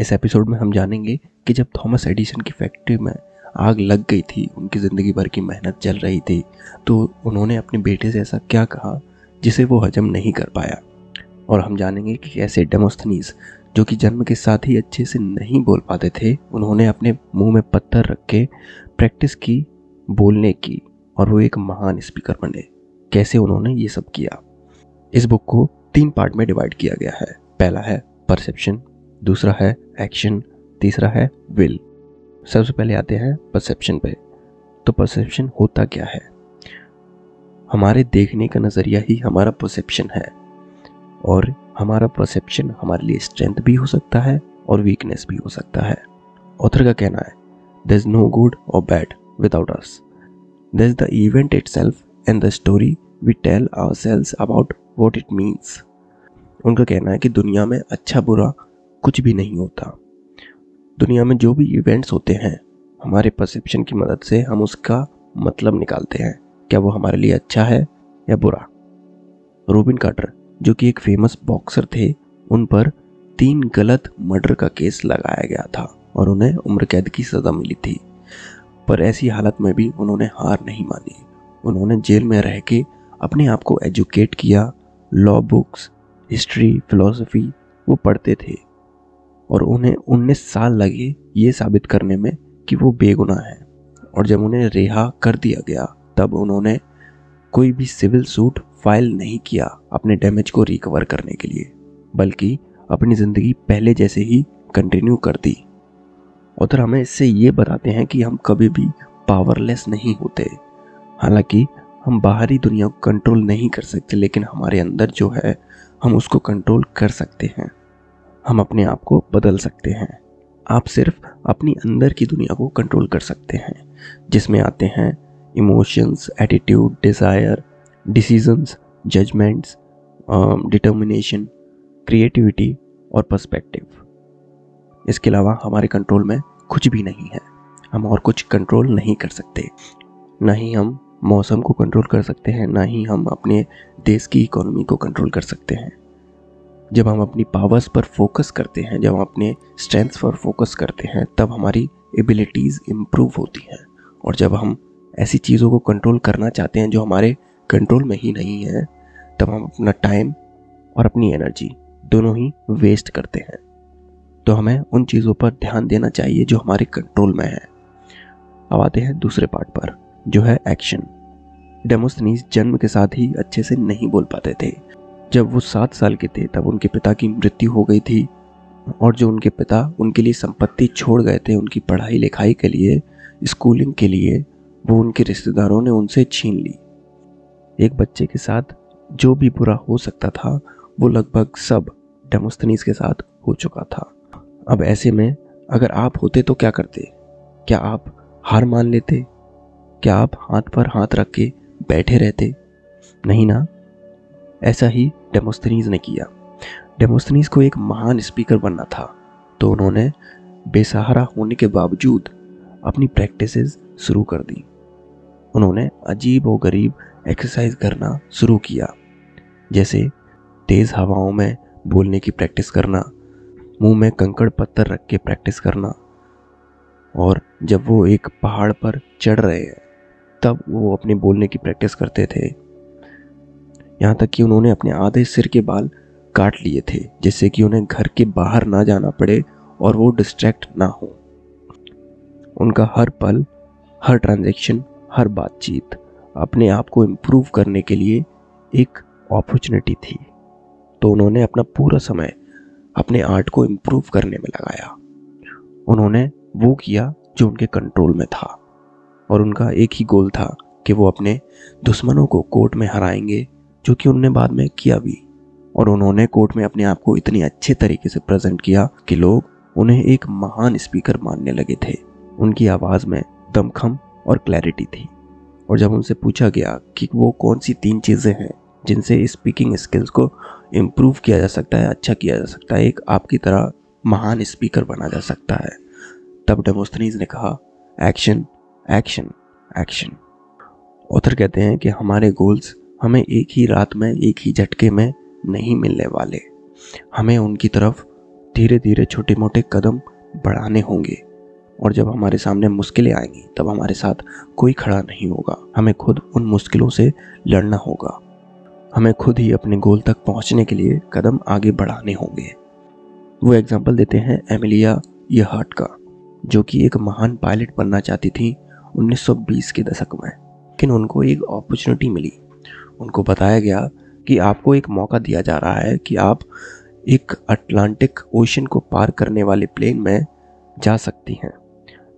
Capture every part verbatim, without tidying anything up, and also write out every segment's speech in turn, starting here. इस एपिसोड में हम जानेंगे कि जब थॉमस एडिसन की फैक्ट्री में आग लग गई थी, उनकी ज़िंदगी भर की मेहनत जल रही थी, तो उन्होंने अपने बेटे से ऐसा क्या कहा जिसे वो हजम नहीं कर पाया। और हम जानेंगे कि कैसे डेमोस्थनीज, जो कि जन्म के साथ ही अच्छे से नहीं बोल पाते थे, उन्होंने अपने मुंह में पत्थर रख के प्रैक्टिस की बोलने की और वो एक महान स्पीकर बने। कैसे उन्होंने ये सब किया। इस बुक को तीन पार्ट में डिवाइड किया गया है। पहला है परसेप्शन, दूसरा है एक्शन, तीसरा है विल। सबसे पहले आते हैं परसेप्शन पे। तो परसेप्शन होता क्या है? हमारे देखने का नज़रिया ही हमारा परसेप्शन है, और हमारा परसेप्शन हमारे लिए स्ट्रेंथ भी हो सकता है और वीकनेस भी हो सकता है। ऑथर का कहना है, देयर इज नो गुड और bad without us, there is the event itself and the story we tell ourselves about what it means. उनका कहना है कि दुनिया में अच्छा बुरा कुछ भी नहीं होता। दुनिया में जो भी इवेंट्स होते हैं, हमारे परसेप्शन की मदद से हम उसका मतलब निकालते हैं, क्या वो हमारे लिए अच्छा है या बुरा। रूबिन कार्टर, जो कि एक फेमस बॉक्सर थे, उन पर तीन गलत मर्डर का केस लगाया गया था और उन्हें उम्र कैद की सज़ा मिली थी, पर ऐसी हालत में भी उन्होंने हार नहीं मानी। उन्होंने जेल में रह के अपने आप को एजुकेट किया, लॉ बुक्स, हिस्ट्री, फिलॉसफी वो पढ़ते थे, और उन्हें उन्नीस साल लगे ये साबित करने में कि वो बेगुनाह हैं। और जब उन्हें रिहा कर दिया गया, तब उन्होंने कोई भी सिविल सूट फाइल नहीं किया अपने डैमेज को रिकवर करने के लिए, बल्कि अपनी ज़िंदगी पहले जैसे ही कंटिन्यू कर दी। और हमें इससे ये बताते हैं कि हम कभी भी पावरलेस नहीं होते। हालांकि हम बाहरी दुनिया को कंट्रोल नहीं कर सकते, लेकिन हमारे अंदर जो है हम उसको कंट्रोल कर सकते हैं। हम अपने आप को बदल सकते हैं। आप सिर्फ अपनी अंदर की दुनिया को कंट्रोल कर सकते हैं, जिसमें आते हैं emotions, attitude, desire, decisions, judgments, determination, creativity और पर्सपेक्टिव। इसके अलावा हमारे कंट्रोल में कुछ भी नहीं है। हम और कुछ कंट्रोल नहीं कर सकते। ना ही हम मौसम को कंट्रोल कर सकते हैं, ना ही हम अपने देश की इकोनॉमी को कंट्रोल कर सकते हैं। जब हम अपनी पावर्स पर फोकस करते हैं, जब हम अपने स्ट्रेंथ्स पर फोकस करते हैं, तब हमारी एबिलिटीज़ इम्प्रूव होती हैं। और जब हम ऐसी चीज़ों को कंट्रोल करना चाहते हैं जो हमारे कंट्रोल में ही नहीं है, तब हम अपना टाइम और अपनी एनर्जी दोनों ही वेस्ट करते हैं। तो हमें उन चीज़ों पर ध्यान देना चाहिए जो हमारे कंट्रोल में है। अब आते हैं दूसरे पार्ट पर, जो है एक्शन। डेमोस्थनीज जन्म के साथ ही अच्छे से नहीं बोल पाते थे। जब वो सात साल के थे, तब उनके पिता की मृत्यु हो गई थी, और जो उनके पिता उनके लिए संपत्ति छोड़ गए थे, उनकी पढ़ाई लिखाई के लिए, स्कूलिंग के लिए, वो उनके रिश्तेदारों ने उनसे छीन ली। एक बच्चे के साथ जो भी बुरा हो सकता था, वो लगभग सब डेमोस्थनीज के साथ हो चुका था। अब ऐसे में अगर आप होते तो क्या करते? क्या आप हार मान लेते? क्या आप हाथ पर हाथ रख के बैठे रहते? नहीं ना। ऐसा ही डेमोस्थनीज ने किया। डेमोस्थनीज को एक महान स्पीकर बनना था, तो उन्होंने बेसहारा होने के बावजूद अपनी प्रैक्टिसेस शुरू कर दी। उन्होंने अजीब व गरीब एक्सरसाइज करना शुरू किया, जैसे तेज़ हवाओं में बोलने की प्रैक्टिस करना, मुंह में कंकड़ पत्थर रख के प्रैक्टिस करना। और जब वो एक पहाड़ पर चढ़ रहे हैं, तब वो अपने बोलने की प्रैक्टिस करते थे। यहाँ तक कि उन्होंने अपने आधे सिर के बाल काट लिए थे, जिससे कि उन्हें घर के बाहर ना जाना पड़े और वो डिस्ट्रैक्ट ना हो। उनका हर पल, हर ट्रांजैक्शन, हर बातचीत अपने आप को इम्प्रूव करने के लिए एक अपॉर्चुनिटी थी। तो उन्होंने अपना पूरा समय अपने आर्ट को इम्प्रूव करने में लगाया। उन्होंने वो किया जो उनके कंट्रोल में था, और उनका एक ही गोल था कि वो अपने दुश्मनों को कोर्ट में हराएंगे, जो कि उन्होंने बाद में किया भी। और उन्होंने कोर्ट में अपने आप को इतने अच्छे तरीके से प्रेजेंट किया कि लोग उन्हें एक महान स्पीकर मानने लगे थे। उनकी आवाज़ में दमखम और क्लैरिटी थी। और जब उनसे पूछा गया कि वो कौन सी तीन चीज़ें हैं जिनसे स्पीकिंग स्किल्स को इम्प्रूव किया जा सकता है, अच्छा किया जा सकता है, एक आपकी तरह महान स्पीकर बना जा सकता है, तब डेमोस्थनीज ने कहा, एक्शन, एक्शन, एक्शन। ऑथर कहते हैं कि हमारे गोल्स हमें एक ही रात में, एक ही झटके में नहीं मिलने वाले। हमें उनकी तरफ धीरे धीरे छोटे मोटे कदम बढ़ाने होंगे, और जब हमारे सामने मुश्किलें आएंगी तब हमारे साथ कोई खड़ा नहीं होगा। हमें खुद उन मुश्किलों से लड़ना होगा, हमें खुद ही अपने गोल तक पहुंचने के लिए कदम आगे बढ़ाने होंगे। वो एग्जाम्पल देते हैं एमिलिया इयहार्ट का, जो कि एक महान पायलट बनना चाहती थी उन्नीस सौ बीस के दशक में, लेकिन उनको एक अपॉर्चुनिटी मिली। उनको बताया गया कि आपको एक मौका दिया जा रहा है कि आप एक अटलांटिक ओशन को पार करने वाले प्लेन में जा सकती हैं,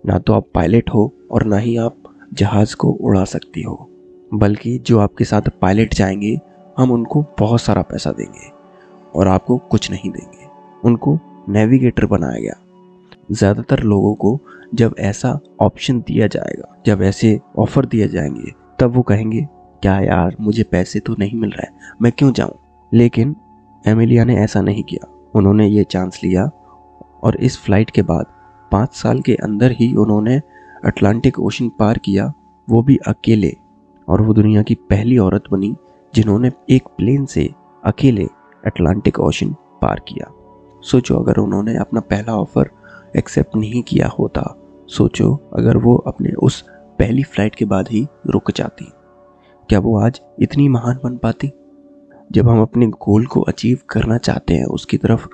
ना तो आप पायलट हो और ना ही आप जहाज़ को उड़ा सकती हो, बल्कि जो आपके साथ पायलट जाएंगे हम उनको बहुत सारा पैसा देंगे और आपको कुछ नहीं देंगे। उनको नेविगेटर बनाया गया। ज़्यादातर लोगों को जब ऐसा ऑप्शन दिया जाएगा, जब ऐसे ऑफ़र दिए जाएंगे, तब वो कहेंगे क्या यार मुझे पैसे तो नहीं मिल रहा है, मैं क्यों जाऊँ। लेकिन एमिलिया ने ऐसा नहीं किया, उन्होंने ये चांस लिया और इस फ्लाइट के बाद पाँच साल के अंदर ही उन्होंने अटलांटिक ओशन पार किया, वो भी अकेले, और वो दुनिया की पहली औरत बनी जिन्होंने एक प्लेन से अकेले अटलांटिक ओशन पार किया। सोचो अगर उन्होंने अपना पहला ऑफ़र एक्सेप्ट नहीं किया होता, सोचो अगर वो अपने उस पहली फ्लाइट के बाद ही रुक जाती, क्या वो आज इतनी महान बन पाती। जब हम अपने गोल को अचीव करना चाहते हैं, उसकी तरफ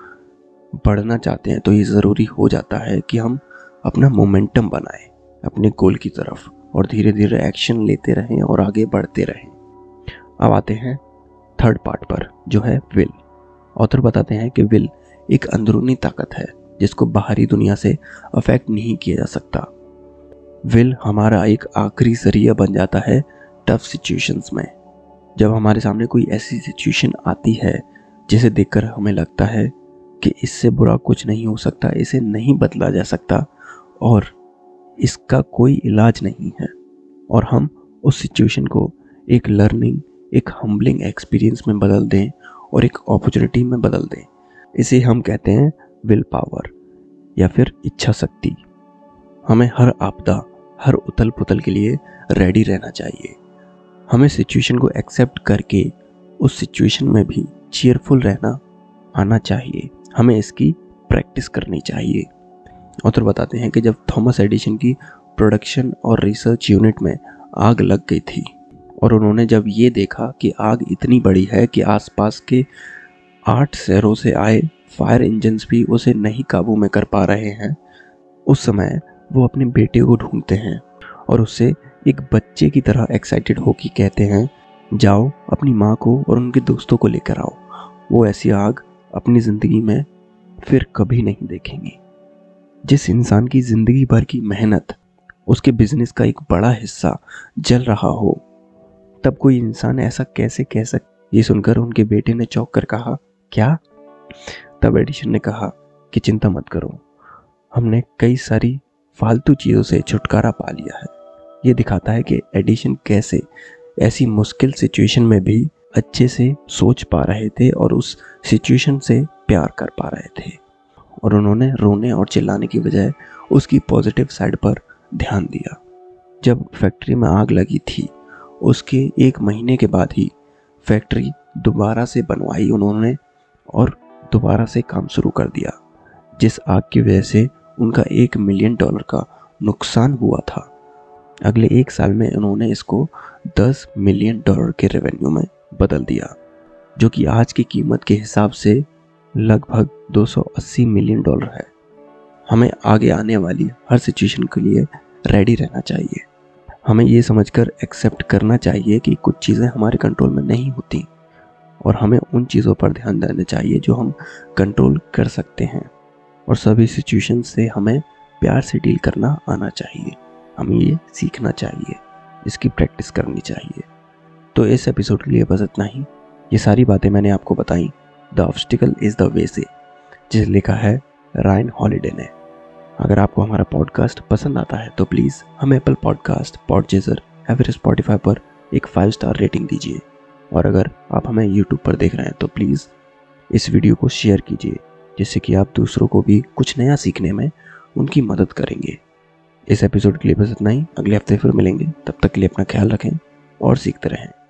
बढ़ना चाहते हैं, तो ये ज़रूरी हो जाता है कि हम अपना मोमेंटम बनाएं अपने गोल की तरफ और धीरे धीरे एक्शन लेते रहें और आगे बढ़ते रहें। अब आते हैं थर्ड पार्ट पर, जो है विल। ऑथर बताते हैं कि विल एक अंदरूनी ताकत है जिसको बाहरी दुनिया से अफेक्ट नहीं किया जा सकता। विल हमारा एक आखिरी जरिया बन जाता है टफ सिचुएशंस में। जब हमारे सामने कोई ऐसी सिचुएशन आती है जिसे देखकर हमें लगता है कि इससे बुरा कुछ नहीं हो सकता, इसे नहीं बदला जा सकता और इसका कोई इलाज नहीं है, और हम उस सिचुएशन को एक लर्निंग, एक हम्बलिंग एक्सपीरियंस में बदल दें और एक अपॉर्चुनिटी में बदल दें, इसे हम कहते हैं विल पावर या फिर इच्छा शक्ति। हमें हर आपदा, हर उथल पुथल के लिए रेडी रहना चाहिए। हमें सिचुएशन को एक्सेप्ट करके उस सिचुएशन में भी चीयरफुल रहना आना चाहिए, हमें इसकी प्रैक्टिस करनी चाहिए। ऑथर बताते हैं कि जब थॉमस एडिसन की प्रोडक्शन और रिसर्च यूनिट में आग लग गई थी और उन्होंने जब ये देखा कि आग इतनी बड़ी है कि आसपास के आठ शहरों से आए फायर इंजन्स भी उसे नहीं काबू में कर पा रहे हैं, उस समय वो अपने बेटे को ढूंढते हैं और उससे एक बच्चे की तरह एक्साइटेड होकर कहते हैं जाओ अपनी माँ को और उनके दोस्तों को लेकर आओ, वो ऐसी आग अपनी ज़िंदगी में फिर कभी नहीं देखेंगे। जिस इंसान की ज़िंदगी भर की मेहनत, उसके बिजनेस का एक बड़ा हिस्सा जल रहा हो, तब कोई इंसान ऐसा कैसे कह सकता। ये सुनकर उनके बेटे ने चौंक कर कहा क्या। तब एडिसन ने कहा कि चिंता मत करो, हमने कई सारी फालतू चीज़ों से छुटकारा पा लिया है। ये दिखाता है कि एडिसन कैसे ऐसी मुश्किल सिचुएशन में भी अच्छे से सोच पा रहे थे और उस सिचुएशन से प्यार कर पा रहे थे, और उन्होंने रोने और चिल्लाने की बजाय उसकी पॉजिटिव साइड पर ध्यान दिया। जब फैक्ट्री में आग लगी थी, उसके एक महीने के बाद ही फैक्ट्री दोबारा से बनवाई उन्होंने और दोबारा से काम शुरू कर दिया, जिस आग की वजह से उनका एक मिलियन डॉलर का नुकसान हुआ था। अगले एक साल में उन्होंने इसको दस मिलियन डॉलर के रेवेन्यू में बदल दिया, जो कि आज की कीमत के हिसाब से लगभग दो सौ अस्सी मिलियन डॉलर है। हमें आगे आने वाली हर सिचुएशन के लिए रेडी रहना चाहिए। हमें ये समझकर एक्सेप्ट करना चाहिए कि कुछ चीज़ें हमारे कंट्रोल में नहीं होती, और हमें उन चीज़ों पर ध्यान देना चाहिए जो हम कंट्रोल कर सकते हैं, और सभी सिचुएशन से हमें प्यार से डील करना आना चाहिए। हमें ये सीखना चाहिए, इसकी प्रैक्टिस करनी चाहिए। तो इस एपिसोड के लिए बस इतना ही। ये सारी बातें मैंने आपको बताई the obstacle is the way से, जिसे लिखा है रायन हॉलिडे ने। अगर आपको हमारा पॉडकास्ट पसंद आता है तो प्लीज़ हमें एप्पल पॉडकास्ट, पॉडचेजर या फिर स्पॉटिफाई पर एक फाइव स्टार रेटिंग दीजिए, और अगर आप हमें यूट्यूब पर देख रहे हैं तो प्लीज़ इस वीडियो को शेयर कीजिए, जिससे कि आप दूसरों को भी कुछ नया सीखने में उनकी मदद करेंगे। इस एपिसोड के लिए बस इतना ही। अगले हफ्ते फिर मिलेंगे, तब तक के लिए अपना ख्याल रखें और सीखते रहें।